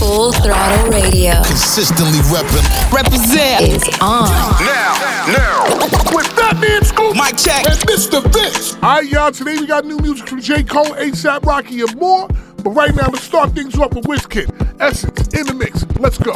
Full Throttle Radio. Consistently represent is on. Now. With Fatman Scoop, Mike Check, and Mr. Vince. All right, y'all. Today we got new music from J. Cole, A$AP Rocky, and more. But right now, let's start things off with WizKid. Essence in the mix. Let's go.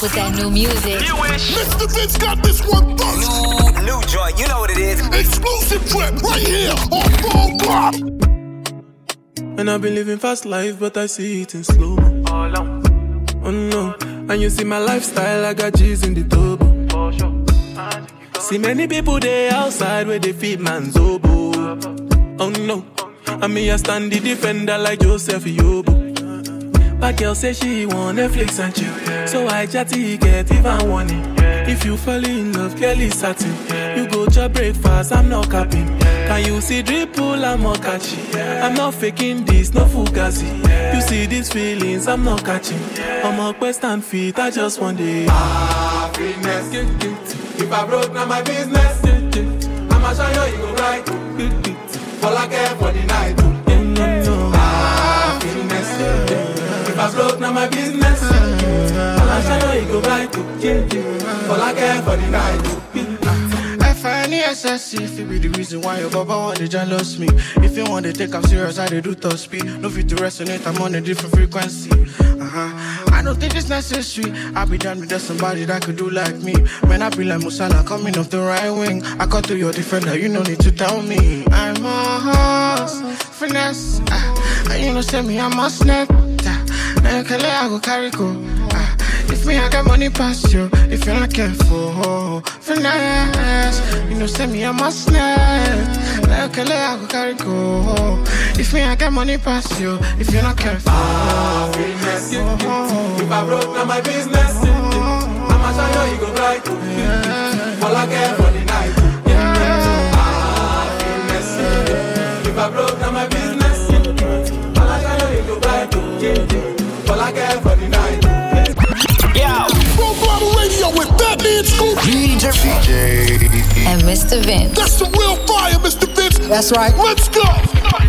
With that new music. You wish. Mr. Vince got this one first. New joint, you know what it is. Exclusive trip right here on Full Block. And I've been living fast life, but I see it in slow. Oh no, and you see my lifestyle, I got G's in the double. See many people there outside where they feed man's oboe. Oh no, and me I stand the defender like Joseph Yobo. My girl say she want Netflix and chill, yeah. So I chatty get even warning, yeah. If you fall in love, Kelly satin, yeah. You go to breakfast, I'm not capping, yeah. Can you see dripple, I'm not catching, yeah. I'm not faking this, no fugazi, yeah. You see these feelings, I'm not catching, yeah. I'm up west and feet, I just want it. Happiness, if I broke, now my business. I'ma show you, you go right. All I care for the night. Happiness, yeah. I broke, now my business. All I shall know, you go right to yeah. All I care for the night. I find the SSC, if it be the reason why your baba want to jealous me. If you want to take I'm serious, I do top speed. No fit to resonate, I'm on a different frequency. I don't think it's necessary. I be done with that somebody that could do like me. Man, I be like Musala coming off the right wing. I got to your defender, you no need to tell me. I'm a horse, finesse. And you know, send me, I'm a snap. Now Khaled, I go carry go. If me I got money past you, if you're not careful, finesse. You know send me a must net. Now Khaled, I go carry go. If me I got money past you, if you're not careful. Finesse. If I broke, now my business. I'ma show you, you go right. All I care for the night. Finesse. If I broke, now my business. All I show you, you go right. For the night. Yo, Full Throttle Radio with Fatman Scoop, DJ, and Mr. Vince. That's the real fire, Mr. Vince. That's right. Let's go.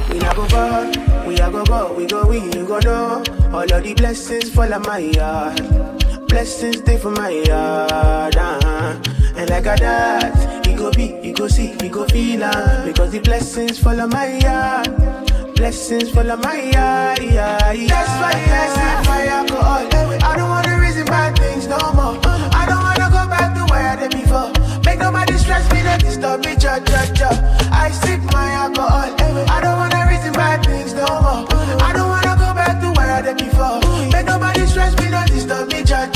We not go far, we are go go, we go in, we go no. All of the blessings fall on my yard. Blessings stay for my yard. And like a that, you go be, you go see, you go feel. Because the blessings fall on my yard. Blessings full of my eye. That's why blessings fire go all. I don't wanna reason bad things no more. I don't wanna go back to where I did before. Make nobody stress me, don't disturb me, ja. I sip my alcohol. I don't wanna reason bad things no more. I don't wanna go back to where I did before. Make nobody stress me, don't disturb me, ja.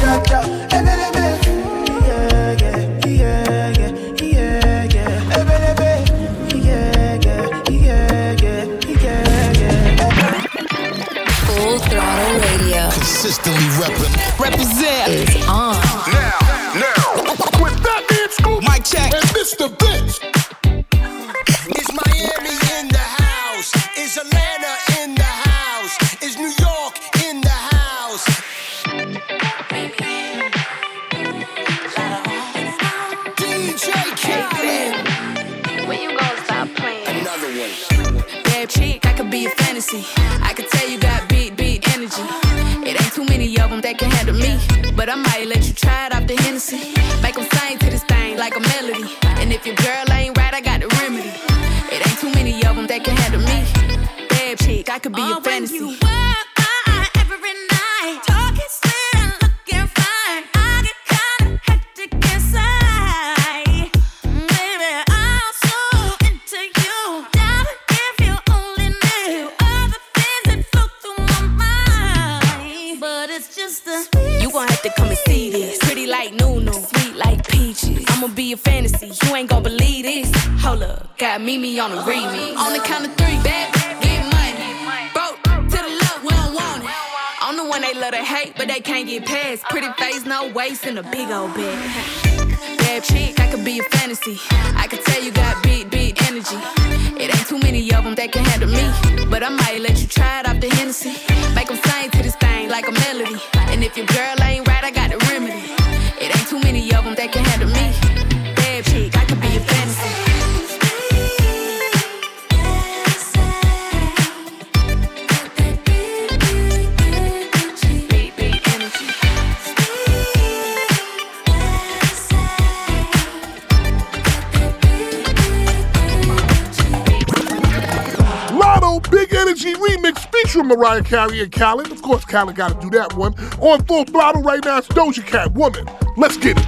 Consistently reppin'. music is on. Now, with that man Scoop, mic check, and Mr. Vince. It's Miami in the house. It's Atlanta in the house. It's New York in the house. DJ Khaled. When you gonna stop playing? Another one. Bad chick, I could be a fantasy. I could tell you got big energy. It ain't too many of them that can handle me. But I might let you try it off the Hennessy. Make them sing to this thing like a melody. And if your girl ain't right, I got the remedy. It ain't too many of them that can handle me. Bad chick, I could be a fantasy. When you were out every night, talking sweet and looking fine, I get kinda hectic inside. Baby, I'm so into you. Darling, if you only knew all the things that float through my mind. But it's just the sweet. You gon' have to come and see this. Pretty like Nunu, sweet like peaches. I'ma be a fantasy, you ain't gon' believe this. Hold up, got Mimi on the remix. On the count of three, bad get money. Broke to the love, we don't want it. I'm the one they love to hate, but they can't get past. Pretty face, no waist, and a big old bag. Bad chick, I could be a fantasy. I could tell you got big energy. It ain't too many of them that can handle me. But I might let you try it off the Hennessy. Make them sing to this thing like a melody. And if your girl ain't right, I got the remedy. It ain't too many of them that can handle me. Bad chick, I could be a fantasy. Big Energy Remix featuring Mariah Carey and Khaled. Of course, Khaled got to do that one. On Full Throttle right now, it's Doja Cat, Woman. Let's get it.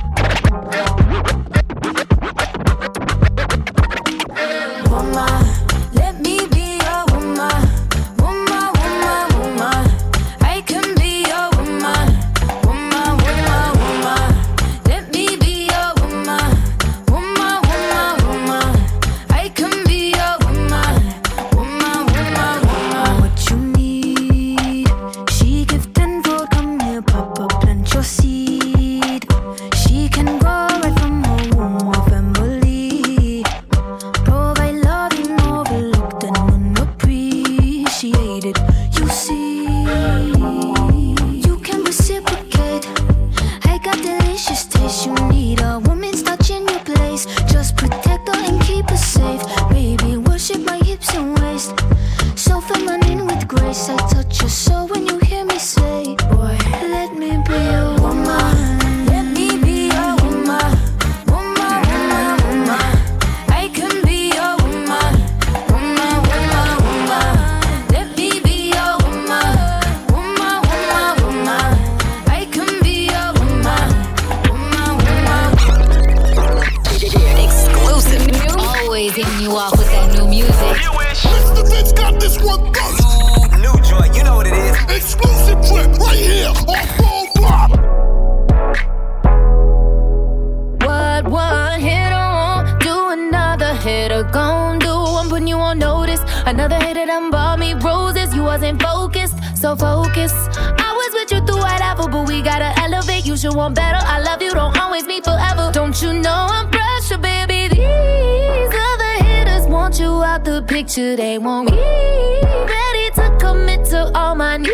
Woman. They want me ready to commit to all my needs.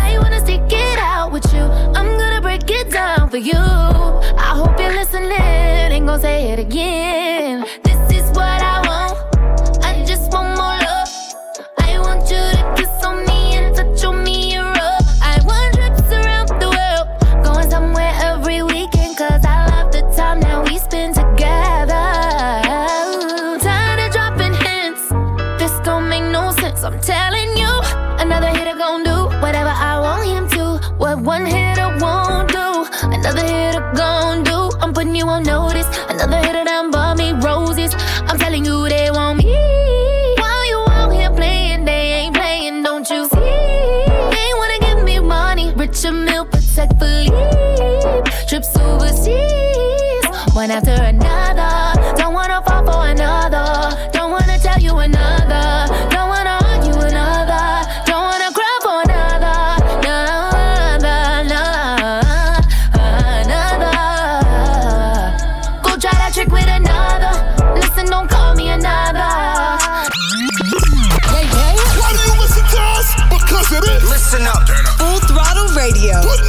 I wanna stick it out with you. I'm gonna break it down for you. I hope you're listening. Ain't gonna say it again. This is what I want. I just want more love. I want you to kiss on me and touch on me and rub. I want trips around the world, going somewhere every weekend, cause I love the time that we spend together. I'm telling you, another hitter gon' do whatever I want him to. What one hitter won't do, another hitter gon' do. I'm putting you on notice, another hitter done bought me roses. I'm telling you they want me. While you out here playing, they ain't playing, don't you see? They wanna give me money, richer milk, protect believe. Trips overseas, one after another. Don't wanna fall for another, don't wanna tell you another.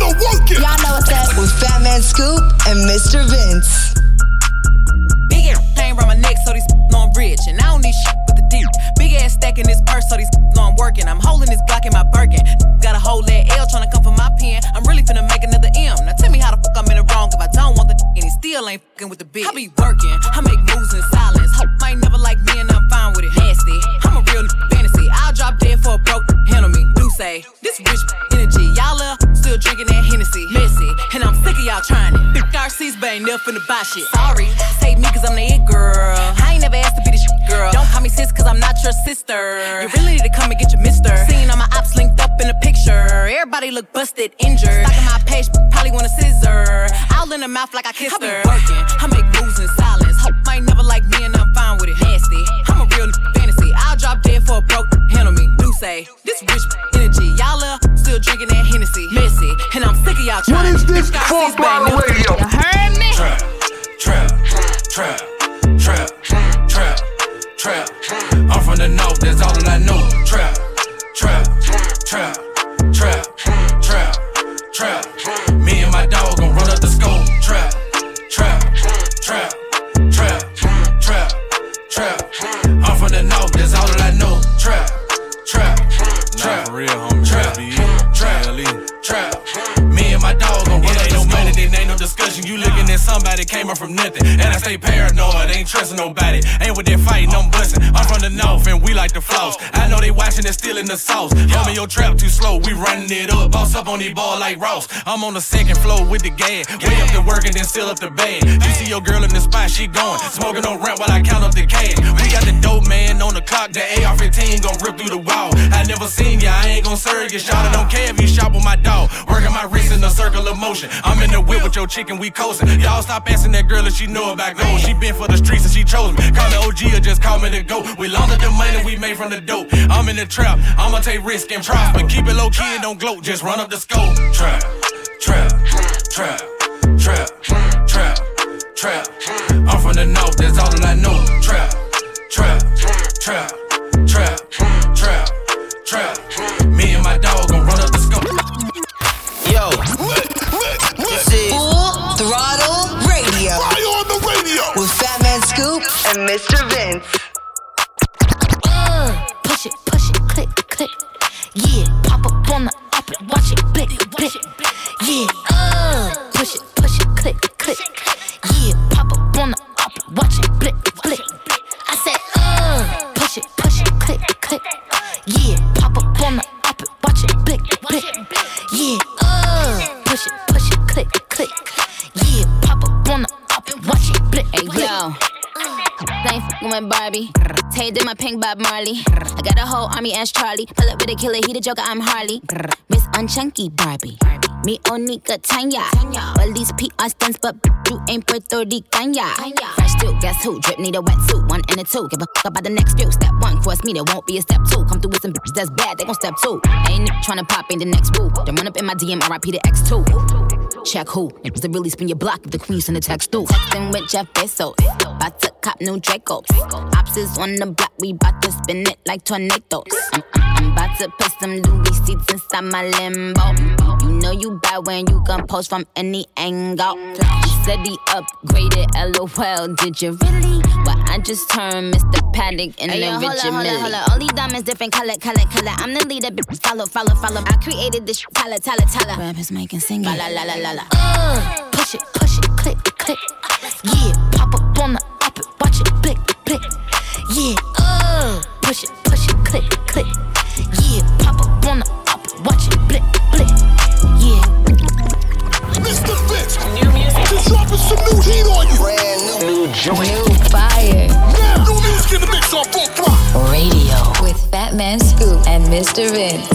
no working. Y'all know what's up with Fatman Scoop and Mr. Vince. Big ass hang around my neck, so these know I'm rich, and I don't need shit with the deep. Big ass stack in this purse, so these know I'm working. I'm holding this Glock in my Birkin. Got a whole leg L trying to come for my pen. I'm really finna make another M. Now tell me how the fuck I'm in the wrong if I don't want the and he still ain't fucking with the bitch. I be working, I make moves in silence. Hope I ain't never like me and I'm fine with it. Nasty, I'm a real fantasy. I'll drop dead for a broke handle me. Do say this rich energy, y'all are still drinking that Hennessy. Messy, and I'm sick of y'all trying it. Big RCs, but ain't never finna buy shit. Sorry, take me cause I'm the it girl. I ain't never asked to be the shit girl. Don't call me sis cause I'm not your sister. You really need to come and get your mister. Seeing all my ops linked up in a picture. Everybody look busted, injured. Stocking my page, probably want a scissor. I'll in her mouth like I kissed her. I be working, I make moves in silence. Hope I ain't never like me and I'm fine with it. Nasty, I'm a real fantasy. I'll drop dead for a broke handle me. Do say this rich energy, y'all are still drinking that Hennessy. Messy, and I'm sick of y'all trying. What is this fuck by the way, yo? You heard me? Trap. I'm from the north, that's all that I know. Trap. Me and my dog gon' run up the scope. Trap. I'm from the north, that's all that I know. Trap. Nah, for real, homie. Trap. Me and my dog gon' run up the scope. Ain't no discussion, you looking at somebody came up from nothing. And I stay paranoid, ain't trusting nobody. Ain't with that fighting, I'm busting. I'm from the north and we like the floss. I know they watching, they're stealing the sauce. Homie, your trap too slow, we running it up. Boss up on these ball like Ross. I'm on the second floor with the gas. Way up to work and then still up the bag. You see your girl in the spot, she going. Smoking on ramp while I count up the cash. We got the dope man on the clock. The AR-15 gon' rip through the wall. I never seen ya, I ain't gon' serve ya. Shot, I don't care if you shop with my dog. Working my wrist in a circle of motion. I'm in the whip with your chicken, we coastin'. Y'all stop asking that girl if she know about gold. She been for the streets and she chose me. Call me OG or just call me the GOAT. We lost the money we made from the dope. I'm in the trap, I'ma take risk and try, but keep it low key and don't gloat, just run up the scope. Trap. I'm from the north, that's all that I know. Trap. Me and my dog gon' run up the scope. Yo. This is Full Throttle Radio. Fly on the radio with Fatman Scoop and Mr. Vince. Push it, click. Yeah, pop up on the op it, watch it, blick. Yeah, push it, click. Yeah, pop up on the op it, watch it, blick. I said, push it, click. Yeah, pop up on the op it, watch it, blick. Yeah, push it. Click, yeah, pop up on the up and watch it, blip, hey, yo. I ain't fucking with Barbie. Tay did my pink Bob Marley. I got a whole army as Charlie. Pull up with a killer, he the Joker, I'm Harley. Miss Unchunky Barbie. Me Onika Tanya. All these PR stunts, but you ain't Puerto Rican, yeah. Fresh still, guess who? Drip need a wetsuit, one and a two. Give a fuck about the next few. Step one, cross me, there won't be a step two. Come through with some bitches that's bad, they gon' step two. Ain't tryna pop in the next boo. Then run up in my DM, RIP the X2. Check who? It's to really spin your block if the queen's in the text too. Texting with Jeff Bezos. About to cop new Draco. Ops is on the block, we bout to spin it like tornadoes. I'm about to put some Louis seats inside my limbo. You know you bad when you can post from any angle. You said he upgraded, LOL, did you really? Well, I just turned Mr. Paddock into Richard Millie. All these diamonds different color. I'm the leader, bitch, follow. I created this Tyler. Grab his mic and sing it. La. Push it, click. Yeah, pop up on the up it, watch it, blick. Yeah, push it, click. Yeah, pop up on the up, watch it, blick. Yeah. Mr. Vince, new music. Just dropping some new heat on you. Brand new joint. New fire. Now, new music in the mix on Full Throttle Radio with Fatman Scoop and Mr. Vince.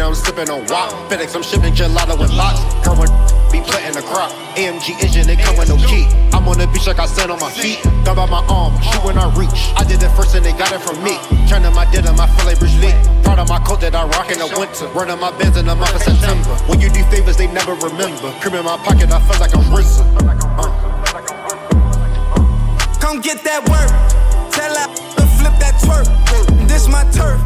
I'm sipping on WAP. FedEx, I'm shipping gelato with lots. Girl, be planting a crop. AMG engine, they come with no key. I'm on the beach like I stand on my feet. Got by my arm, shoot when I reach. I did it first and they got it from me. Turning my denim, I feel like Bruce Lee. Proud of my coat that I rock in the winter. Running my Benz in the month of September. When you do favors, they never remember. Cream in my pocket, I feel like I'm Rizza. Come get that work. Tell that to flip that twerk. This my turf.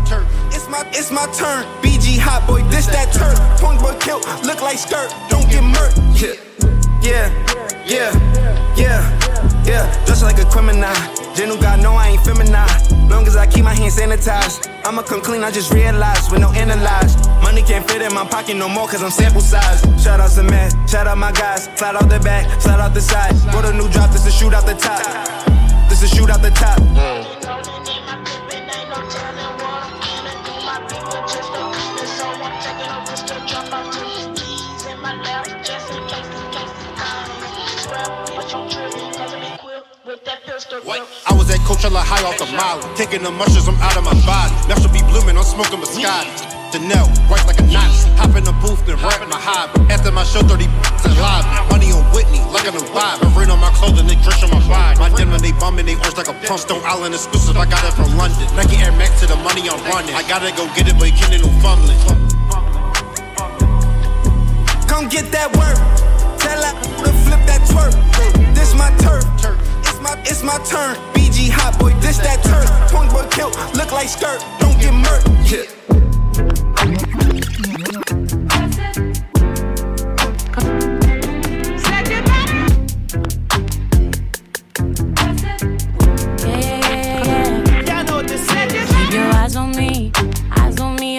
It's my turn. BG hot boy, this that turf. Punk boy kilt, look like skirt. Don't get murked. Yeah. Dressed like a criminal. Gentle God, no, I ain't feminine. Long as I keep my hands sanitized. I'ma come clean, I just realized, with no analyze. Money can't fit in my pocket no more, cause I'm sample size. Shout out some man, shout out my guys. Slide out the back, slide out the side. What a new drop, this is shoot out the top. This is shoot out the top. What? I was at Coachella high off the mile, taking the mushrooms, I'm out of my body. Natural be blooming, I'm smoking biscotti. Chanel, right like a Nazi. Hop in the booth and rap my hobby. After my show, 30 in live. Money on Whitney, like a new vibe. I rain on my clothes and they drench on my vibe. My denim, they bumming, they orange like a pump. Stone Island exclusive, I got it from London. Nike Air Max to the money I'm running. I gotta go get it, but you can't do no fumbling. Come get that work. Tell her to flip that twerk. This my turf. It's my turn. BG hot boy, this that turf. Punk boy kilt, look like skirt. Don't get murked. Yeah.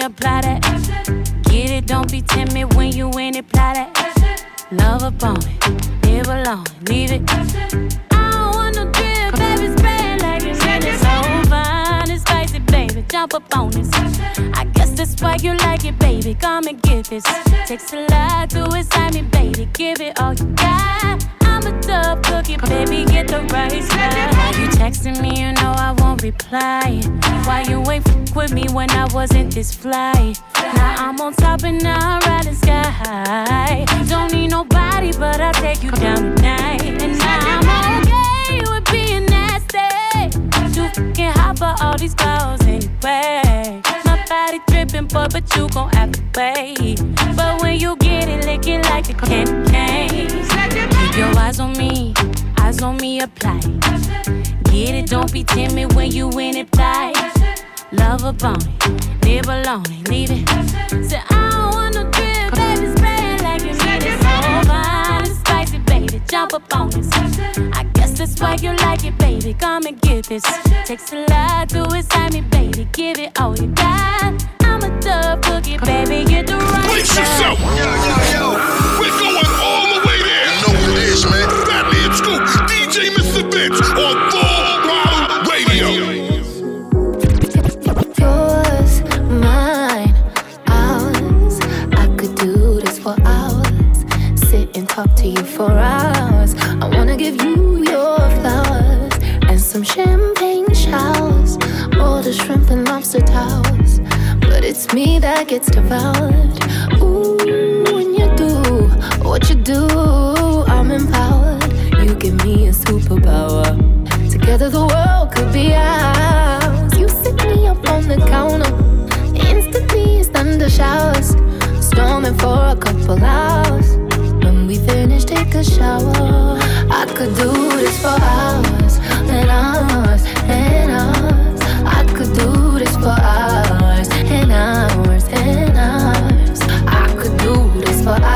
Apply that. Get it, don't be timid when you in it, apply that. Love upon it, live alone, leave it. I don't want no drip, baby, spray it like it's in it. So fine and spicy, baby, jump up on this. I guess that's why you like it, baby, come and get this. Takes a lot to excite me, baby, give it all you got. I'm a dub cookie, baby, get the right side. Why you texting me, you know I won't reply. Why you ain't f*** with me when I wasn't this fly? Now I'm on top and now I'm riding sky high. Don't need nobody, but I'll take you down tonight. And now I'm okay with being nasty. Too f***ing hot for all these clothes anyway. My body dripping, but you gon' have to pay. But when you get it, lick it like a candy cane. Your eyes on me, apply. Get it, don't be timid when you in it, fly. Love upon it, live alone, and leave it. Say, I don't want no drip, baby, spray it like it's in it. So fine and spicy, baby, jump up on this. I guess that's why you like it, baby, come and get this. Takes a lot to excite me, baby, give it all you got. I'm a dub cookie, baby, get the right. Brace yourself! Yo, we're going all the way there! This, man. Fatman Scoop, DJ Mister Vince on Full Round Radio. Yours, mine, ours. I could do this for hours. Sit and talk to you for hours. I wanna give you your flowers and some champagne showers, all the shrimp and lobster towers. But it's me that gets devoured. Ooh, when you do what you do. Empowered, you give me a superpower. Together the world could be ours. You sit me up on the counter, instantly it's thunder showers, storming for a couple hours. When we finish, take a shower. I could do this for hours and hours and hours. I could do this for hours and hours and hours. I could do this for hours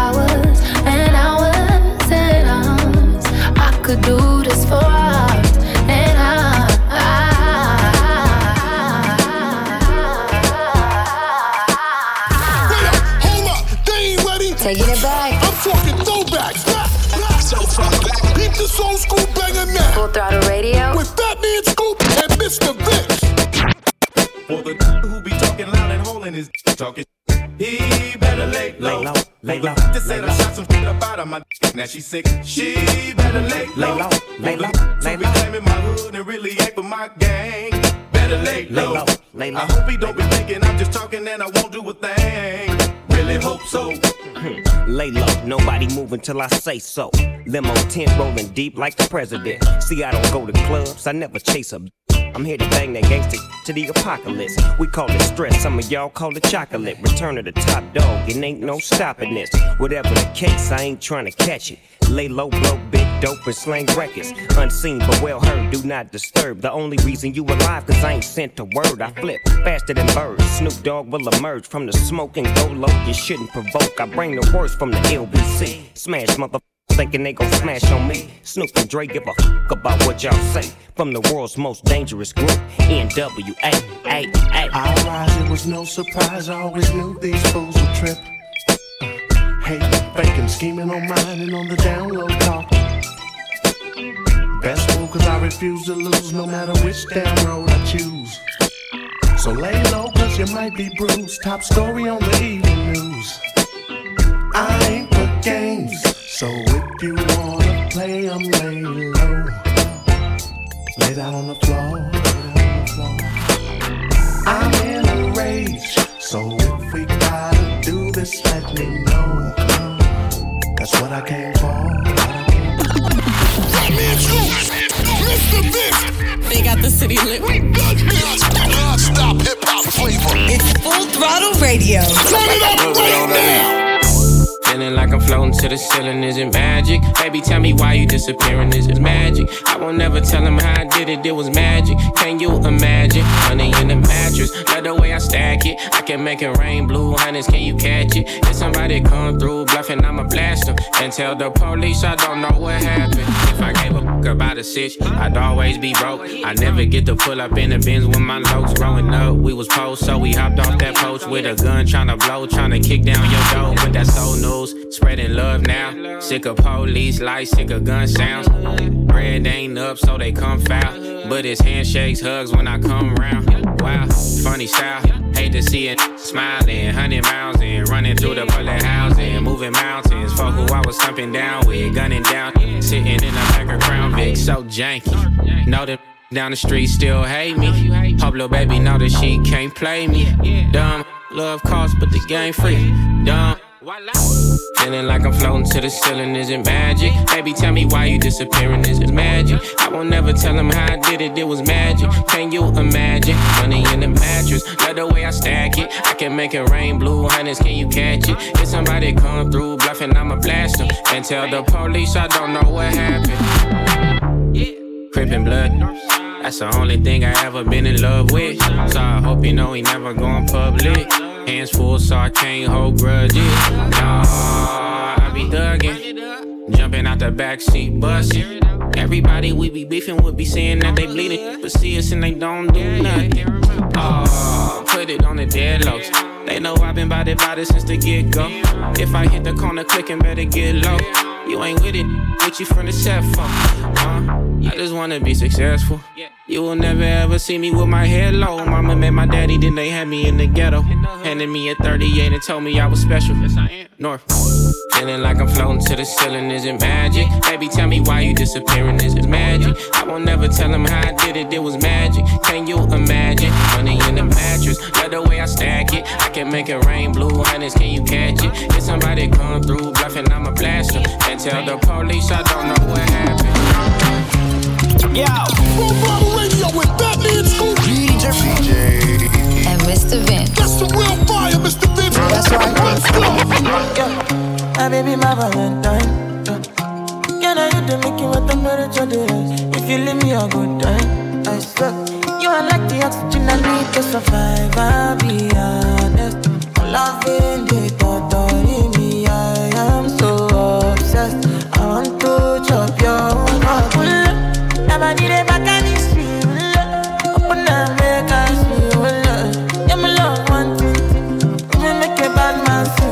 and hours. I could do this for hours and hours. Wait up, hold up, they ain't ready. Taking it back. I'm talking throwbacks, back, so far back. Keep this old school banging now. Full Throttle Radio with Fatman Scoop and Mr. Vince. For the who be talking loud and holding his talking. He better lay low, lay low. Just said I shot some shit up out of my dick. Now she sick. She better lay low, lay low. So be claiming my hood and really ain't for my gang. Better lay low, lay low. I hope he don't be thinking I'm just talking and I won't do a thing. Really hope so. Lay low, nobody moving till I say so. Limo tent rolling deep like the president. See, I don't go to clubs, I never chase a. I'm here to bang that gangster to the apocalypse. We call it stress, some of y'all call it chocolate. Return of the top dog, it ain't no stopping this. Whatever the case, I ain't trying to catch it. Lay low, blow, big dope, and slang records. Unseen but well heard, do not disturb. The only reason you alive, cause I ain't sent a word. I flip faster than birds. Snoop Dogg will emerge from the smoke and go low. You shouldn't provoke, I bring the worst from the LBC. Smash motherfucker. Thinking they gon' smash on me. Snoop and Drake give a fuck about what y'all say. From the world's most dangerous group, N-W-A. I rise, it was no surprise. I always knew these fools would trip. Hey, faking, scheming on mine and on the download talk. Best fool, cause I refuse to lose no matter which damn road I choose. So lay low, cause you might be bruised. Top story on the evening news. I ain't for games. So if you wanna play, I'm lay low. Lay down on the floor. I'm in a rage. So if we gotta do this, let me know. That's what I came for. They got the city lit. We got non-stop hip-hop flavor. It's Full Throttle Radio. Turn it up right now. Feeling like I'm floating to the ceiling, is it magic? Baby, tell me why you disappearing, is it magic? I won't never tell him how I did it, it was magic. Can you imagine? Money in the mattress, love the way I stack it. I can make it rain, blue hunters, can you catch it? If somebody come through bluffing, I'ma blast them. And tell the police I don't know what happened. If I gave a fuck about a sitch, I'd always be broke. I never get to pull up in the Benz with my locs. Growing up, we was post, so we hopped off that post with a gun, tryna blow, tryna kick down your door. But that's so new. Spreading love now. Sick of police lights, sick of gun sounds. Bread ain't up, so they come foul. But it's handshakes, hugs when I come round. Wow, funny style. Hate to see it smiling. 100 miles in, running through the bullet housing. Moving mountains for who I was thumping down with. Gunning down, sitting in a Packer Crown Vic. So janky. Know them down the street still hate me. Hope little baby know that she can't play me. Dumb, love costs, but the game free. Dumb. Feeling like I'm floating to the ceiling, is it magic? Baby, tell me why you disappearing, is it magic? I won't never tell him how I did it, it was magic. Can you imagine? Money in the mattress, love the way I stack it. I can make it rain, blue hunters, can you catch it? If somebody come through bluffing, I'ma blast them. And tell the police I don't know what happened. Crippin' blood, that's the only thing I ever been in love with. So I hope you know he never going public. Hands full, so I can't hold grudges. Nah, I be thuggin', jumping out the backseat, bustin'. Everybody we be beefing would be saying that they bleeding, but see us and they don't do nothing. Oh, put it on the deadlocks. They know I've been body body since the get-go. If I hit the corner clicking, better get low. You ain't with it, with you from the set phone. I just wanna be successful. You will never ever see me with my head low. Mama met my daddy, then they had me in the ghetto. Handed me a 38 and told me I was special. Yes, I am. North. Feeling like I'm floating to the ceiling, is it magic? Baby, tell me why you disappearing, is it magic? I won't never tell him how I did it, it was magic. Can you imagine? Money in the mattress, love the way I stack it. I can make it rain, blue hunters, can you catch it? If somebody come through bluffing, I'ma blast them. And tell the police I don't know what happened. Yo, Full Throttle Radio with Fatman Scoop, DJ, and Mr. Vince. That's the real fire, Mr. Vince. That's right. Let's go. Yeah. My baby, my Valentine. Can I do the making what the marriage is? If you leave me a good time, I swear. You are like the oxygen I need to survive. I'll be honest. I'm loving the thought of me. I am so obsessed. I want to chop your heart. I need it back and it's real love. Open up, make us real love. Yeah, my love one thing. We make a bad man feel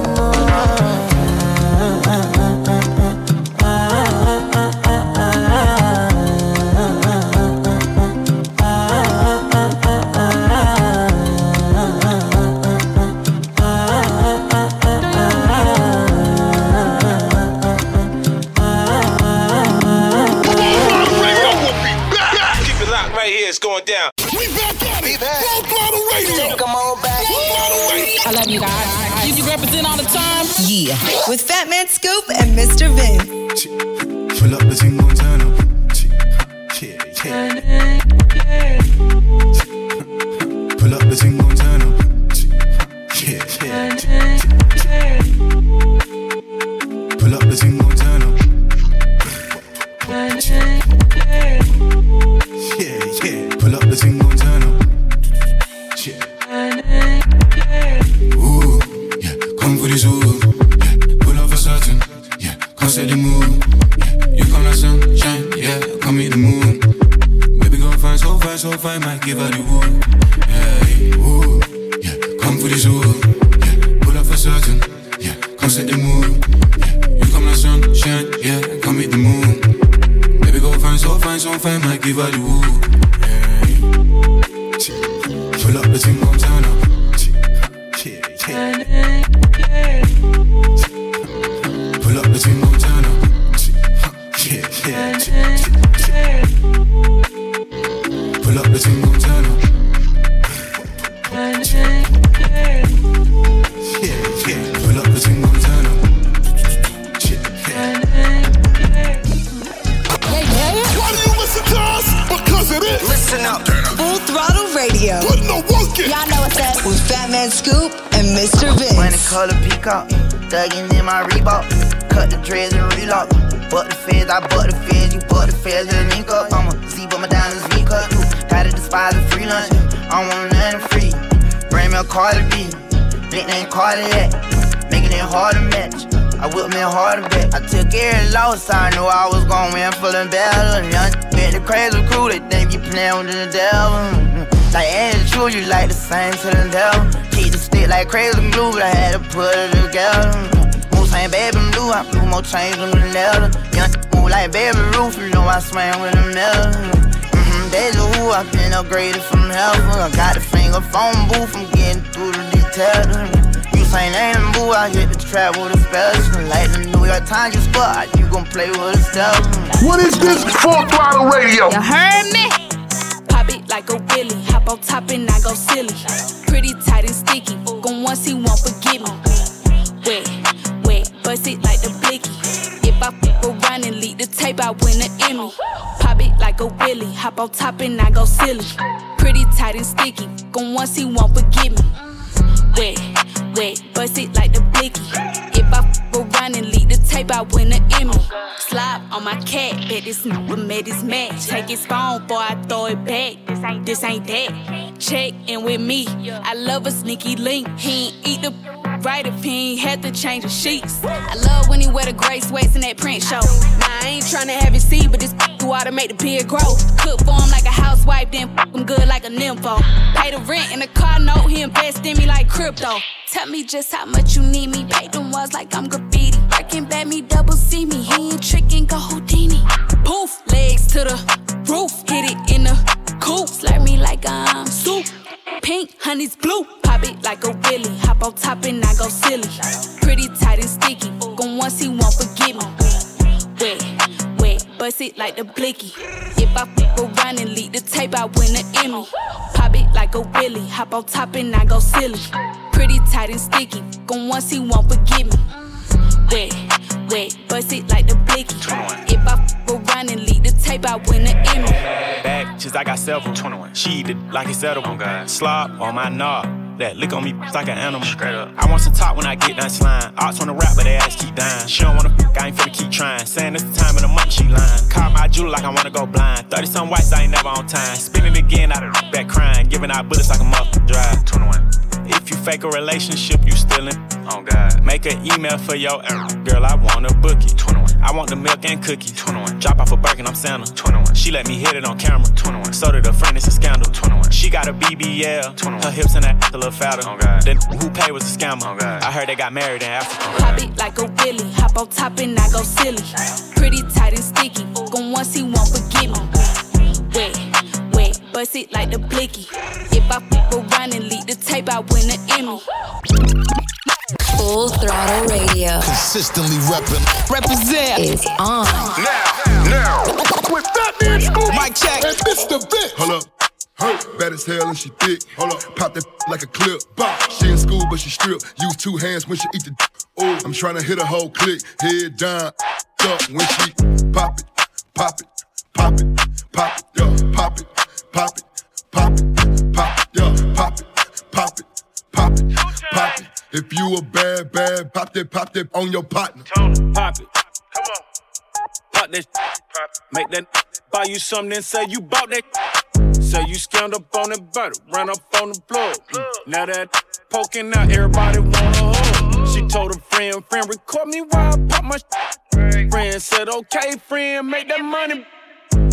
I love you guys. represent all the time. Yeah. With Fatman Scoop and Mr. Vince. Pull up the single turn up. Yeah, yeah. Pull up the single turn up. Yeah, yeah. Pull up the single turn up. Yeah, yeah. Pull up the single turn up. Yeah. Ooh, yeah. Come for this ooh. Yeah. Pull up for certain. Yeah. Can't set the mood. Yeah. You come like sunshine. Yeah. Come in the moon. Baby girl fine, so fine, so fine. Might give her the woo. Hey, ooh, yeah. Come for this ooh. Yeah. Pull up for certain. Yeah. Can't set the mood. Yeah. You come like sunshine. Yeah. Come in the moon. Baby girl fine, so fine, so fine. Might give her the woo. Pull up the single turn up. Yeah, yeah. Pull up the single turn up. Yeah, yeah. Pull up the single turn up. Yeah, yeah. Pull up the single turn up. Yeah, yeah. Why do you listen to us? Because it is. Listen up. Full throttle radio. Put no work in. Y'all know what's up with Fatman Scoop and Mr. Vince. When the color peacock, thuggin' in my Reebok. Cut the dreads and relock. Buck the feds, I buck the feds. You buck the feds and link up. I'ma see but my diamonds link up. You gotta despise the free lunch. I don't want nothing free. Bring me a car to be. Nickname Carter that. Making it hard to match. I whipped me hard to bet. I took every loss, I knew I was gon' win, feeling better. Young bet the crazy crew, they think you playin' with the devil. Like, ain't it true, you like the same to the devil. Keep the stick like crazy glue, but I had to put it together. Moose ain't baby blue, I blew more change than the letter. Young move like baby roof, you know I swam with the metal. Deja vu, I've been upgraded from heaven. I got the finger phone booth, I'm getting through the detector. Ain't aiming, boo, I hit the trap with a special. Like the New York Times, you spot, you gon' play with a stuff. What is this full throttle radio? You heard me? Pop it like a willy, hop on top and I go silly. Pretty tight and sticky, gon' once he won't forgive me. Wet, wet, bust it like the blicky. If I flip around and leak the tape, I win an Emmy. Pop it like a willy, hop on top and I go silly. Pretty tight and sticky, gon' once he won't forgive me. Wet, wet, bust it like the blicky. If I f*** around and leak the tape, I win an Emmy. Slide on my cat, bet this nigga made his match. Take his phone, boy, I throw it back. This ain't that. Check in with me, I love a sneaky link. He ain't eat the right if he ain't had to change the sheets. I love when he wear the gray sweats in that print show. Nah, I ain't tryna have it see, but this you oughta make the beard grow. Cook for him like a housewife, then f*** him good like a nympho. Pay the rent and the car note, he invest in me like crypto. Tell me just how much you need me. Pay them walls like I'm graffiti. Working back me, double see me. He ain't tricking, go Houdini. Poof, legs to the roof. Hit it in the coop. Slurp me like I'm soup. Pink, honey's blue. Pop it like a willy. Hop on top and I go silly. Pretty tight and sticky. Gon' once he won't forgive me. Wet, wet, bust it like the blicky. If I flip around and leak the tape, I win an Emmy. Pop it like a willy. Hop on top and I go silly. Pretty tight and sticky, gon' once he won't forgive me. Wet, wet, bust it like the blicky. If I f*** around and leak the tape, I win an Emmy. Bad bitches, I got several. 21. She eat it like it's edible. Slob on my knob, that lick on me like an animal. Straight up. I want some top when I get done slime. Ox wanna rap, but they ass keep dying. She don't wanna f***, I ain't finna keep trying. Saying this the time of the month, she lying. Call my jewel like I wanna go blind. 30 some whites, I ain't never on time. Spinning again, I done back crying. Giving out bullets like a motherfucker drive. 21. If you fake a relationship, you stealing. Oh God. Make an email for your girl, I wanna book it. 21. I want the milk and cookies. 21. Drop off a Birkin, I'm Santa. 21. She let me hit it on camera. 21. So did her friend, it's a scandal. 21. She got a BBL. 21. Her hips and that a little fatter. Oh God. Then who paid was a scammer. Oh God. I heard they got married in Africa. Pop it like a willy, hop on top and I go silly. Pretty tight and sticky, gon' once he won't forgive me. Wet, wet, bust it like the blicky. If I flip around and leak the tape, I win an Emmy. Full Throttle Radio. Consistently reppin'. Represent. It's on. Now. With Fatman Scoop. Mic check. And Mr. Vince. Hello. Bad as hell and she thick. Hold up. Pop that like a clip. Bop. She in school but she strip. Use two hands when she eat the ooh. I'm tryna hit a whole click. Head down, up when she pop it, pop it, pop it, pop it, yeah. Pop it, pop it, pop it, pop it, yeah. Pop it, pop it, pop it, pop it. If you a bad, bad, pop that on your partner. Pop it, come on. Pop that, pop it. Make that buy you something and say you bought that. So you scammed up on the butter, ran up on the plug. Now that poking out, everybody wanna hug. She told a friend, record me while I pop my Friend said, okay, friend, make that money.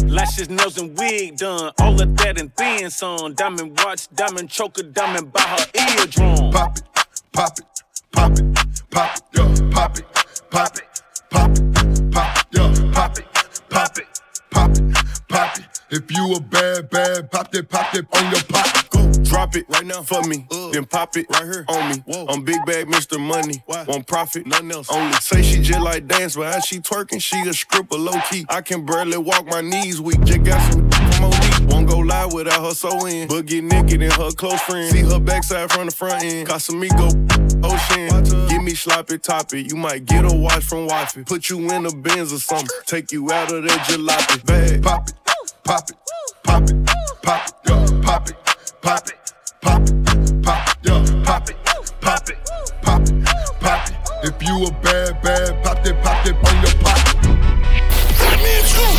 Lashes, nose, and wig done. All of that and then some. Diamond watch, diamond choker, diamond by her eardrum. Pop it, pop it, pop it, pop it, yeah. Pop it, pop it, pop it, pop it, yeah. Pop it, pop it, pop it, pop it. If you a bad, bad, pop that on your pop. Go drop it right now for me, then pop it right here on me. Whoa. I'm big bag, Mr. Money, won't profit, nothing else. Only say she just like dance, but how she twerking, she a stripper low key. I can barely walk, my knees weak, just got some from Onika. Won't go live without her so in, but get naked and her close friend. See her backside from the front end, Casamigo, Ocean. Give me sloppy toppy, you might get a watch from Wifey. Put you in a Benz or something, take you out of that jalopy bag. Pop it. Pop it, pop it, pop it, yeah. Pop it, pop it, pop it, pop it, yeah. Pop it, pop it, pop it, pop it. If you a bad, bad, pop that on your pocket. Fatman Scoop,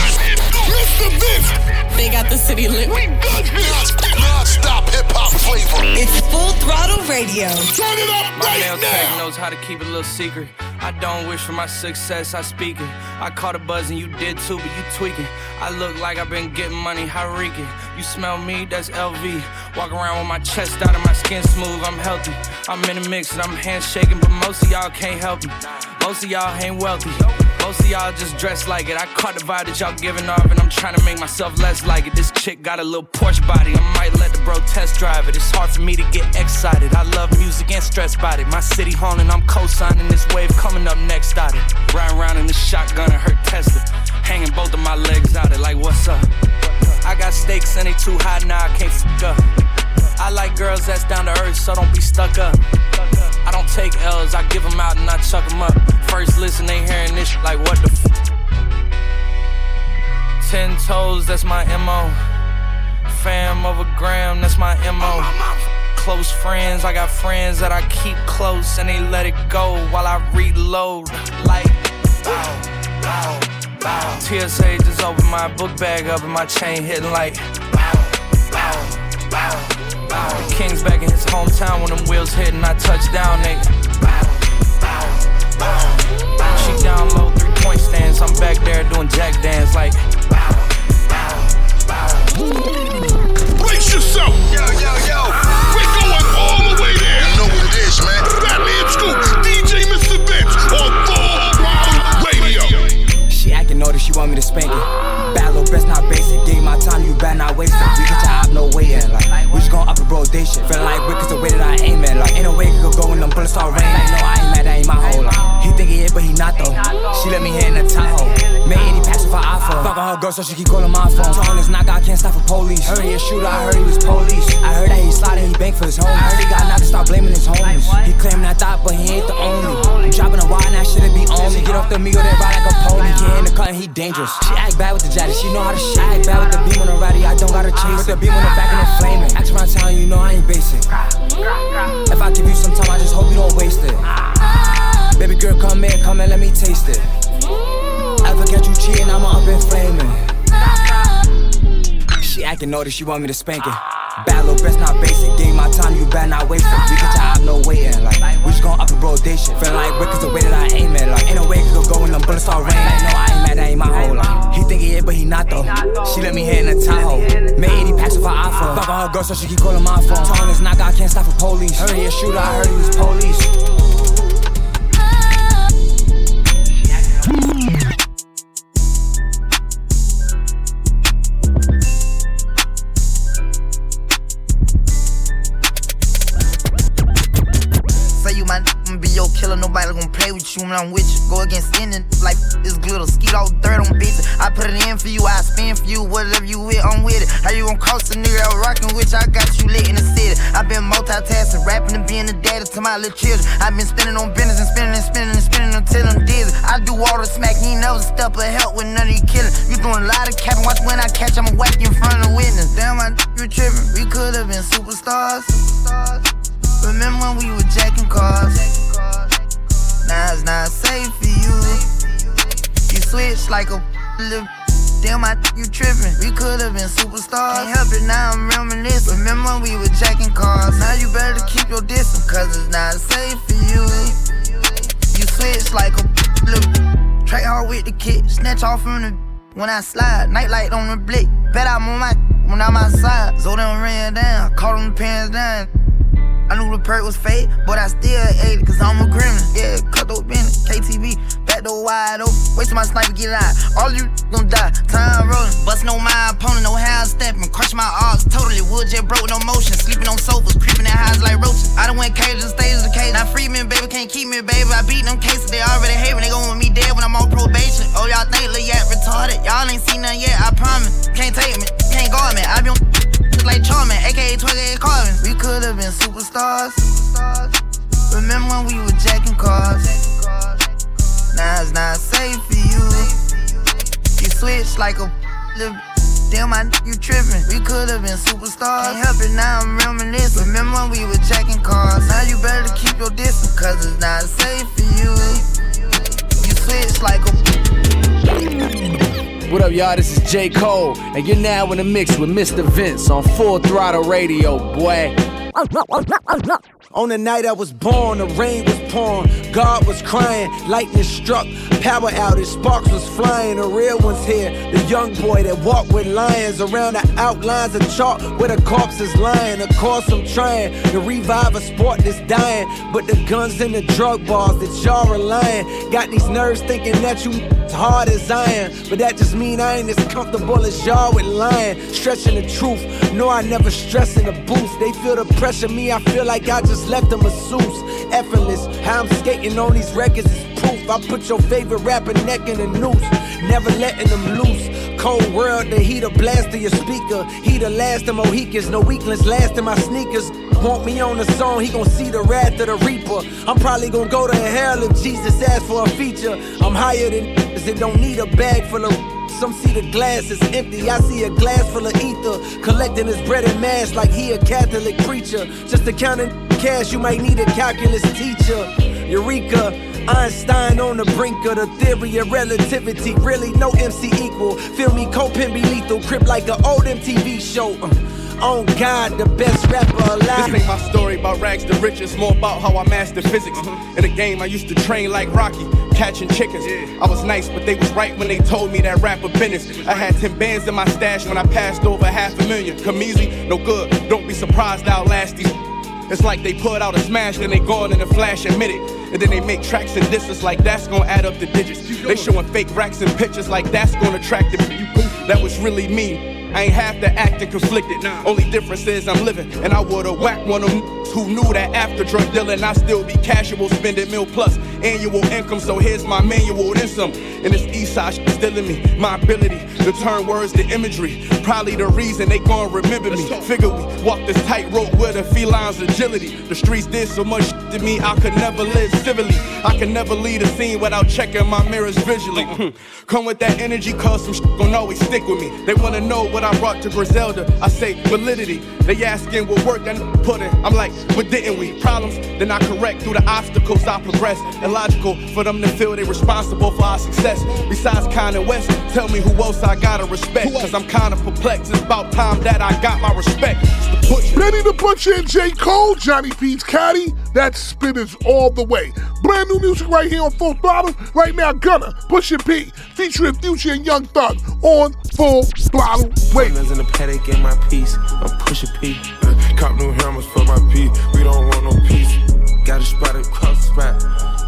Mr. Vince. They got the city lit. We got this non-stop hip-hop flavor. It's full throttle radio. Turn it up right now. My male tech knows how to keep a little secret. I don't wish for my success, I speak it. I caught a buzz and you did too, but you tweaking. I look like I've been getting money, how reeking. You smell me, that's LV. Walk around with my chest out and my skin smooth, I'm healthy. I'm in the mix and I'm handshaking, but most of y'all can't help me. Most of y'all ain't wealthy. Most of y'all just dress like it. I caught the vibe that y'all giving off and I'm trying to make myself less like it. This chick got a little Porsche body, I might let the bro test drive it. It's hard for me to get excited. I love music and stressed about it. My city haunting, I'm co-signing this wave coming up next out it. Riding around in the shotgun and her Tesla. Hanging both of my legs out it like what's up? I got stakes and they too high now, I can't fuck up. I like girls that's down to earth so don't be stuck up. I don't take L's, I give them out and I chuck them up. First listen, they hearing this shit like what the f***. 10 toes, that's my M.O. Fam over gram, that's my M.O. Close friends, I got friends that I keep close and they let it go while I reload. Like, bow, bow, bow. TSA just opened my book bag up and my chain hitting like, bow, bow, bow. The King's back in his hometown when them wheels hit and I touch down, nigga. She down low, 3-point stance. I'm back there doing jack dance like. Brace yourself! Yo! We're going all the way there. You know what it is, man. Fatman Scoop, DJ Mister Vince on Full Round Radio. She acting naughty, she want me to spank it. Battle best not basic. Gave my time, you better not waste it. We get your op, no way in. Like, we just gon' up a brodation. Feel like weak is the way that I aim in. Like, ain't no way it could go when them bullets all rain. Like, no, I ain't mad, that ain't my whole life. He think he is, but he not though. She let me hit in a Tahoe. Made any passion for iPhone. Fuck on her girl, so she keep calling my phone. Told this knock, I can't stop for police. Heard he a shooter, I heard he was police. I heard that he slid and he banked for his homies. I heard he got knocked and start blaming his homies. He claimed I thought, but he ain't the only. I'm dropping a wine, that shouldn't be on me. Get off the meal, they ride like a pony. Get in the cut and he dangerous. She act bad with the jacket, she know how to shit. I act bad with the beam on the ratty, I don't gotta chase it. With the beam on the back and the flaming. Act around town, you know I ain't basic. If I give you some time, I just hope you don't waste it. Baby girl, come in, let me taste it. Ever catch you cheating, I'ma up and flaming. She acting naughty, she want me to spank it. Battle best not basic. Gave my time, you better not waste it. We get your op, no waiting. Like, we just gon' up a brodation. Feel like wick is the way that I aim it. Like, ain't no way it could go when them bullets all rain. Like, no, I ain't mad, that ain't my whole life. He think he is, but he not though. She let me hit in a Tahoe. Made 80 packs of her iPhone. Fuck on her girl, so she keep calling my phone. Told this knock, I can't stop for police. Heard he a shooter, I heard he was police. Say you my be your killer, nobody gonna play with you when I'm with you. Go against ending like this glitter. Skeeto dirt on bitches. I put it in for you, I spin for you. Whatever you with, I'm with it. How you gon' cost a nigga out rockin' with? I got you lit in the city. I been multitasking, rapping and being a daddy to my little children. I been spinning on business and spinning and spinning and spinning until I'm dizzy. I do all the smack, need no step of help with none of you killing. You doing a lot of capping, watch when I catch, I'ma whack you in front of the witness. Damn, I you tripping. We could've been superstars. Remember when we were jacking cars? Now it's not safe for you. You switch like a little. Damn, I you tripping. We could've been superstars. Can't help it, now I'm reminiscing. Remember when we were jacking cars? Now you better keep your distance, cause it's not safe for you. You switch like a little. Track hard with the kick, snatch off from the. When I slide, nightlight on the blick. Bet I'm on my when I'm outside. So them ran down, caught them pants down. I knew the perk was fake, but I still ate it, cause I'm a grimace. Yeah, cut those bins, KTV, back door wide open. Wait till my sniper get out, all you gon' die. Time rolling, bustin' on my opponent, no hand stepping. Crush my arms totally, woodjet broke, no motion. Sleeping on sofas, creeping in highs like roaches. I done went cages, stages to cage. Now free me, baby, can't keep me, baby. I beat them cases, they already hate me. They gon' want me dead when I'm on probation. Oh, y'all think Lil Yak retarded? Y'all ain't seen nothing yet, I promise. Can't take me, can't guard me. I be on like Charmin, aka 28 Carvin. We could've been superstars. Remember when we were jacking cars? Now it's not safe for you. You switch like a little. Damn, I you tripping. We could've been superstars. Can't help it, now I'm reminiscing. Remember when we were jacking cars? Now you better keep your distance, cause it's not safe for you. You switch like a. What up, y'all? This is J. Cole, and you're now in the mix with Mr. Vince on Full Throttle Radio, boy. On the night I was born, the rain was pouring, God was crying, lightning struck, power outage, sparks was flying, the real ones here, the young boy that walked with lions, around the outlines of chalk where the corpse is lying. Of course I'm trying to revive a sport that's dying, but the guns and the drug bars that y'all relying, got these nerves thinking that you hard as iron, but that just mean I ain't as comfortable as y'all with lying, stretching the truth, no I never stress in the booth, they feel the pressure me, I feel like I just left a masseuse, effortless, how I'm skating on these records is proof, I put your favorite rapper neck in the noose, never letting them loose, cold world, the heater blast of your speaker, he the last of Mohicans, no weaklings last in my sneakers, want me on the song, he gon' see the wrath of the reaper, I'm probably gon' go to hell if Jesus asked for a feature, I'm higher than that don't need a bag full of. Some see the glass is empty, I see a glass full of ether, collecting his bread and mass like he a Catholic preacher, just to counting cash you might need a calculus teacher, Eureka, Einstein on the brink of the theory of relativity, really no MC equal, feel me, Copen be lethal, crip like an old MTV show, on God, the best rapper alive. This ain't my story about rags to riches, more about how I mastered physics. In a game, I used to train like Rocky, catching chickens. Yeah. I was nice, but they was right when they told me that rapper business. I had 10 bands in my stash when I passed over $500,000. Come easy, no good. Don't be surprised I'll last these. It's like they put out a smash, then they gone in a flash, admit it. And then they make tracks and disses like that's gonna add up the digits. They showing fake racks and pictures like that's gonna attract the. That was really mean. I ain't half the acting conflicted, nah. Only difference is I'm living, and I would've whacked one of them who knew that after drug dealing I still be casual, spending mil plus annual income, so here's my manual, then some. And this east side shit still in me, my ability to turn words to imagery, probably the reason they gon' remember me. Figure we walk this tightrope with a feline's agility. The streets did so much shit to me, I could never live civilly. I could never leave a scene without checking my mirrors visually. Come with that energy, cause some shit gon' always stick with me. They wanna know what I brought to Griselda, I say validity. They asking what work I put in, I'm like, but didn't we? Problems, then I correct through the obstacles I progress. Illogical for them to feel they responsible for our success. Besides Kanye West, tell me who else I gotta respect, cause I'm kinda perplexed, it's about time that I got my respect. It's the Butcher. Benny the Butcher and J. Cole, Johnny Feeds Caddy, that spin is all the way. Brand new music right here on Full Throttle. Right now, Gunna, Pusher P, featuring Future and Young Thug on Full Throttle. Diamonds in the paddock in my piece, I'm Pusher P. Cop new hammers for my P, we don't want no peace. Got a spot, a cross spot,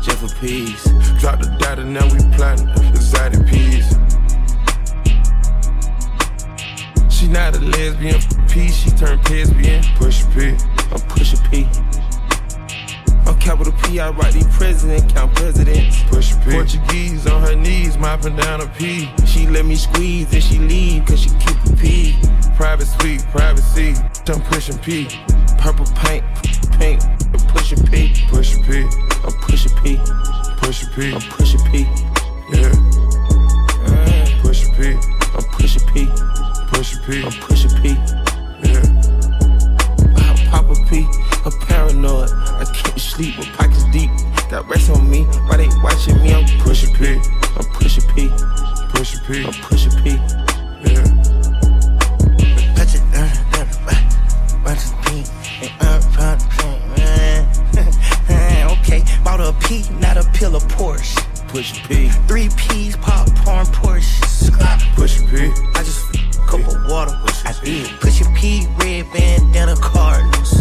Jeff a piece. Drop the data, now we plotting, exotic peas. She not a lesbian, P, she turned lesbian. Pusher P, I'm Pusher P. Capital P, I write the president, count presidents. Push P. Portuguese on her knees, mopping down a P. She let me squeeze and she leave, cause she keep a P. Private suite, privacy, I'm pushing P. Purple paint, paint, I'm pushing P. Push P. I'm pushing P. Push P. I'm pushing P. Yeah. Push P. I'm pushing P. Push P. I'm pushing P. Yeah. Papa P. A paranoid. I can't sleep with pockets deep. Got rest on me while they watching me. I'm pushing P. I'm pushing P. Push P. I'm pushing P. Yeah. Punch it down, punch it P, and I'm trying to play, man. Okay, bought a P, not a pill of Porsche. Push P. 3 P's, popcorn, Porsche. Push P. I just cup of water. I did. Push your P, red bandana, Cardinals.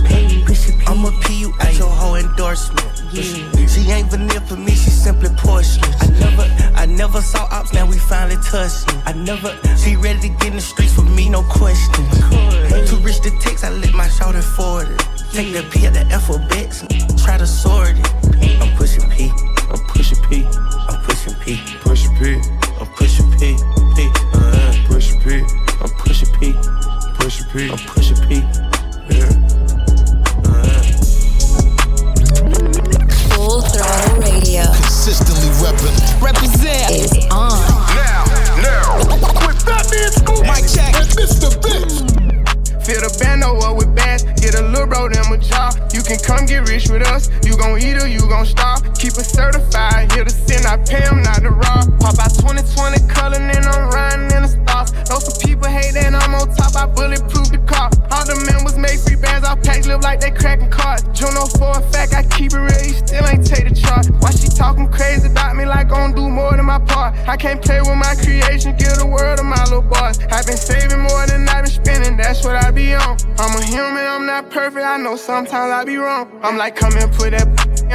I'ma pee you at your whole endorsement. Yeah. She ain't vanilla for me, she simply porcelain. I never saw ops, now we finally touched. She ready to get in the streets for me, no questions. Too rich to text, I let my shoulder forward it. Take the P out the alphabets, try to sort it. I'm pushing P. I'm pushing P. I'm pushing P. Push P. I'm pushing P. P. Push P. I'm pushing P. Push P. I'm pushing P. Yeah. Full Throttle Radio. Consistently reppin'. Represent is on. Now. With Fatman Scoop. Mic check. And Mr. Vince. Fill the bando up with bands, get a little bro, them a job. You can come get rich with us, you gon' eat or you gon' starve. Keep it certified, here to sin, I pay him not to rob. Pop out 2020 color, and I'm riding in the stars. Know some people hate that I'm on top, I bulletproof the car. All the members make free bands, all packs live like they cracking cards. Juno for a fact, I keep it real, you still ain't take the charge. Why she talking crazy about me like gon' do more than my part? I can't play with my creation, give the world to my little boss. I've been saving more than I've been spending, that's what I on. I'm a human, I'm not perfect, I know sometimes I be wrong. I'm like, come and put that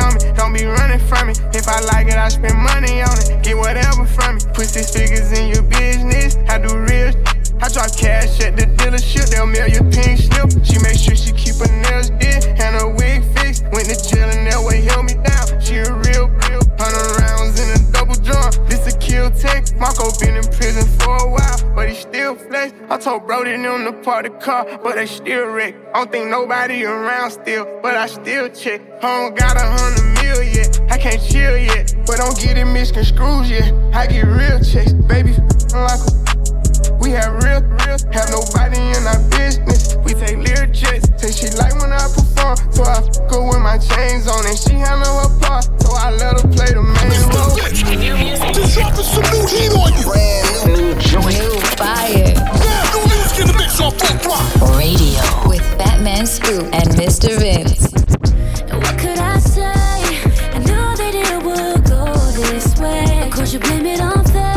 on me, don't be running from me. If I like it, I spend money on it, get whatever from me. Put 6 figures in your business, I do real I drop cash at the dealership, they'll mail your pink slip. She make sure she keep her nails did and her wig fixed. Went to jail and that way held me down, she a real bill. 100 rounds in a double drum, this a kill tech. Marco been in prison for a while, but he still flex. I told Brody and them to park the car, but they still wreck. I don't think nobody around still, but I still check. I don't got 100 mil yet, I can't chill yet. But don't get it misconstrued yet, I get real checks. Baby, I'm like a we have real, have nobody in our business. We take lyric jets, say she like when I perform. So I fuck her with my chains on and she handle her part. So I let her play the main role. Just dropping some new heat on you. Brand new joint. New fire. Brand new music in the mix on Full Throttle Radio with Fatman Scoop and Mr. Vince. And what could I say? I know that it would go this way. Of course you blame it on fate.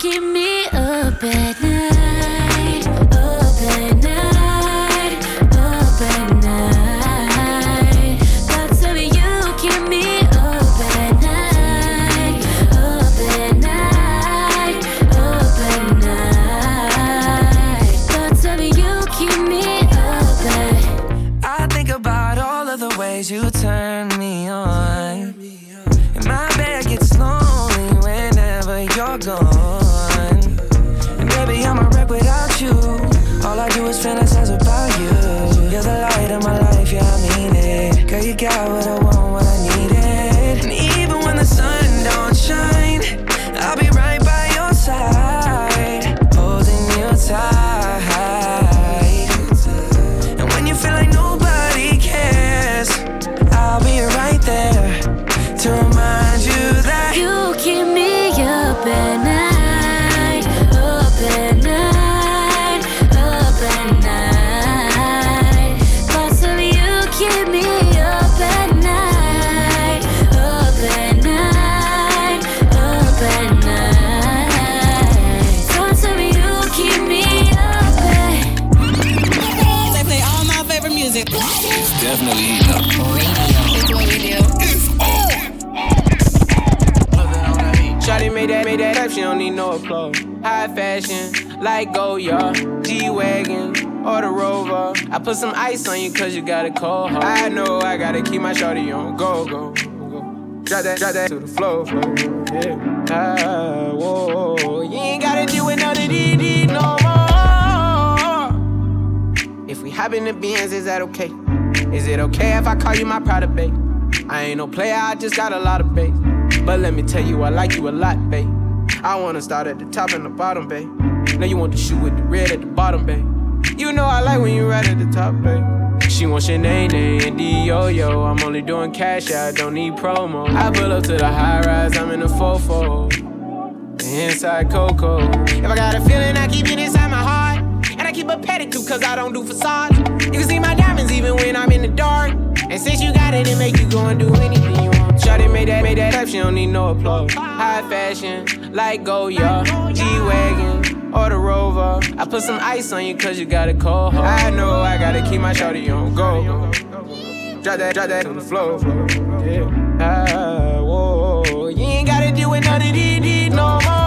Keep me up at night, up at night, up at night. Thoughts of you keep me up at night, up at night, up at night. Thoughts of you keep me up at night. I think about all of the ways you turn me on, and my bed gets lonely whenever you're gone. I'm a wreck without you. All I do is fantasize about you. You're the light of my life, yeah, I mean it. Girl, you got what I want, what I needed. And even when the sun don't shine, I'll be right by your side, holding you tight. And when you feel like nobody cares, I'll be right there to remind you that you keep me up at night. Definitely not. It's what we do. It's on. Charlie made that. life, she don't need no applause. High fashion, like Goyard, G-Wagon, or the Rover. I put some ice on you cause you got a cold heart. I know I gotta keep my shorty on. Go, go, go. Drop that to the floor, floor. Yeah. Ah, whoa, whoa. You ain't gotta deal with none of these no more. If we hop in the Benz, is that okay? Is it okay if I call you my Prada, babe? I ain't no player, I just got a lot of bass. But let me tell you, I like you a lot, babe. I wanna start at the top and the bottom, babe. Now you want the shoe with the red at the bottom, babe. You know I like when you right at the top, babe. She wants your name, name, and D-O-Yo. I'm only doing cash, I don't need promo. I pull up to the high rise, I'm in the fofo. The inside Coco. If I got a feeling, I keep it inside my heart. And I keep a pedicure, cause I don't do facades. You can see my diamonds even when I'm in the dark. And since you got it, it make you go and do anything you want. Charlie made that up, she don't need no applause. High fashion, like Goya, G-Wagon, or the Rover. I put some ice on you cause you got a cold heart. I know I gotta keep my shorty on. Go, drop that on the floor. Yeah. Ah, whoa, whoa. You ain't gotta deal with none of these no more.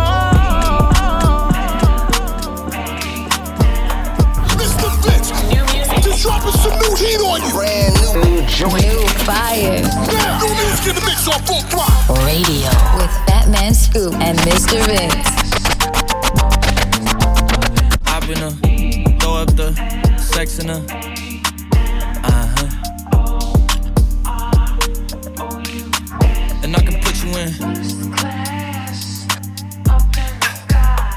Dropping some new heat on you. Brand new joint. New fire. Yeah, new music in the mix on full throttle. Radio with Fatman Scoop and Mr. Vince. I've been a throw up the sex in a and I can put you in.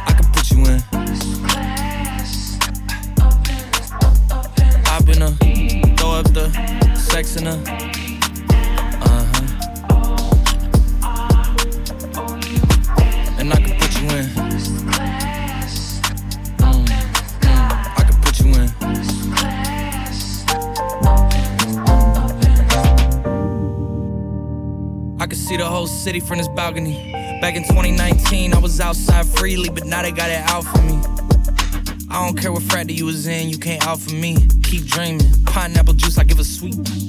I can put you in. Throw up the sex in her. And I can put you in. I can put you in. I can see the whole city from this balcony. Back in 2019, I was outside freely, but now they got it out for me. I don't care what frat you was in, you can't out for me. Keep dreaming. Pineapple juice, I give a sweets.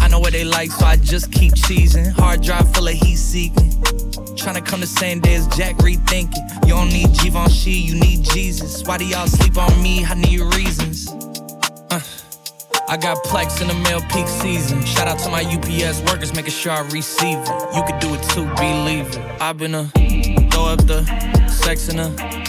I know what they like, so I just keep cheesing. Hard drive full of heat seeking. Tryna come the same day as Jack, rethinking. You don't need Givenchy, you need Jesus. Why do y'all sleep on me? I need reasons. I got plaques in the mail peak season. Shout out to my UPS workers, making sure I receive it. You could do it too, believe it. I've been a throw up the sex in a.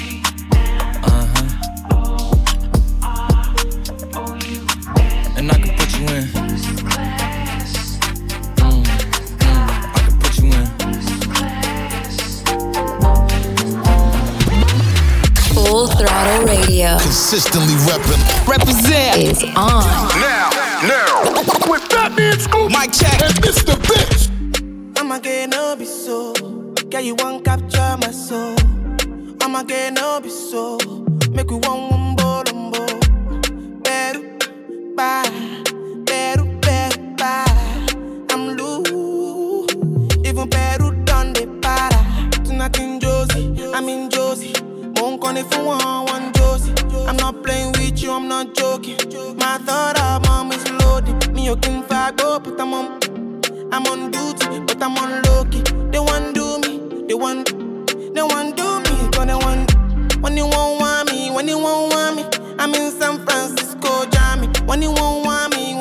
Throttle Radio. Consistently reppin'. Represent. Is on. Now. With Fatman Scoop. Mic check. And Mr. Bitch. I'ma get no be so. Yeah, you won't capture my soul. I'ma get no be so. Make you want one more, one more. Better, bye. Better, bye. I'm loose. Even better done the para. To nothing Josie. I'm in Josie. I'm not playing with you, I'm not joking. My thought of mom is loaded. Me, you can fuck up, but I'm on duty, but I'm on low-key. They want do me, they want do me, but they want. When you won't want me, I'm in San Francisco, Jammy. When you won't want me,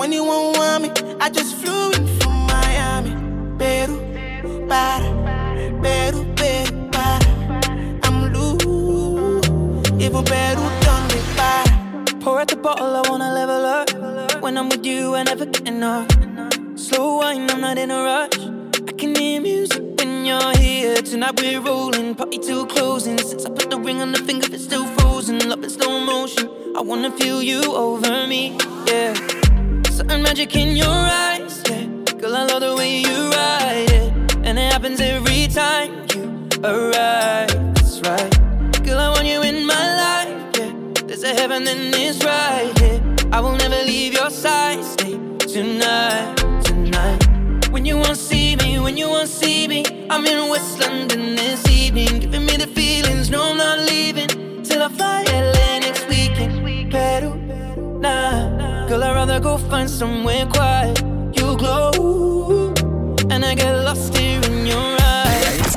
I just flew in from Miami. Peru, para, Peru, para. I'm loose. Even better done me by. Pour out the bottle, I wanna level up. When I'm with you, I never get enough. Slow wine, I'm not in a rush. I can hear music when you're here. Tonight we're rolling, party till closing. Since I put the ring on the finger, it's still frozen. Love in slow motion, I wanna feel you over me, yeah. Certain magic in your eyes, yeah. Girl, I love the way you ride, yeah. And it happens every time you arrive, that's right. Girl, I want you in my life, yeah. There's a heaven and it's right, yeah. I will never leave your side. Stay tonight. When you won't see me, I'm in West London this evening. Giving me the feelings, no, I'm not leaving till I fly LA next weekend. Peru, nah. Girl, I'd rather go find somewhere quiet. You glow, and I get lost here in your eyes.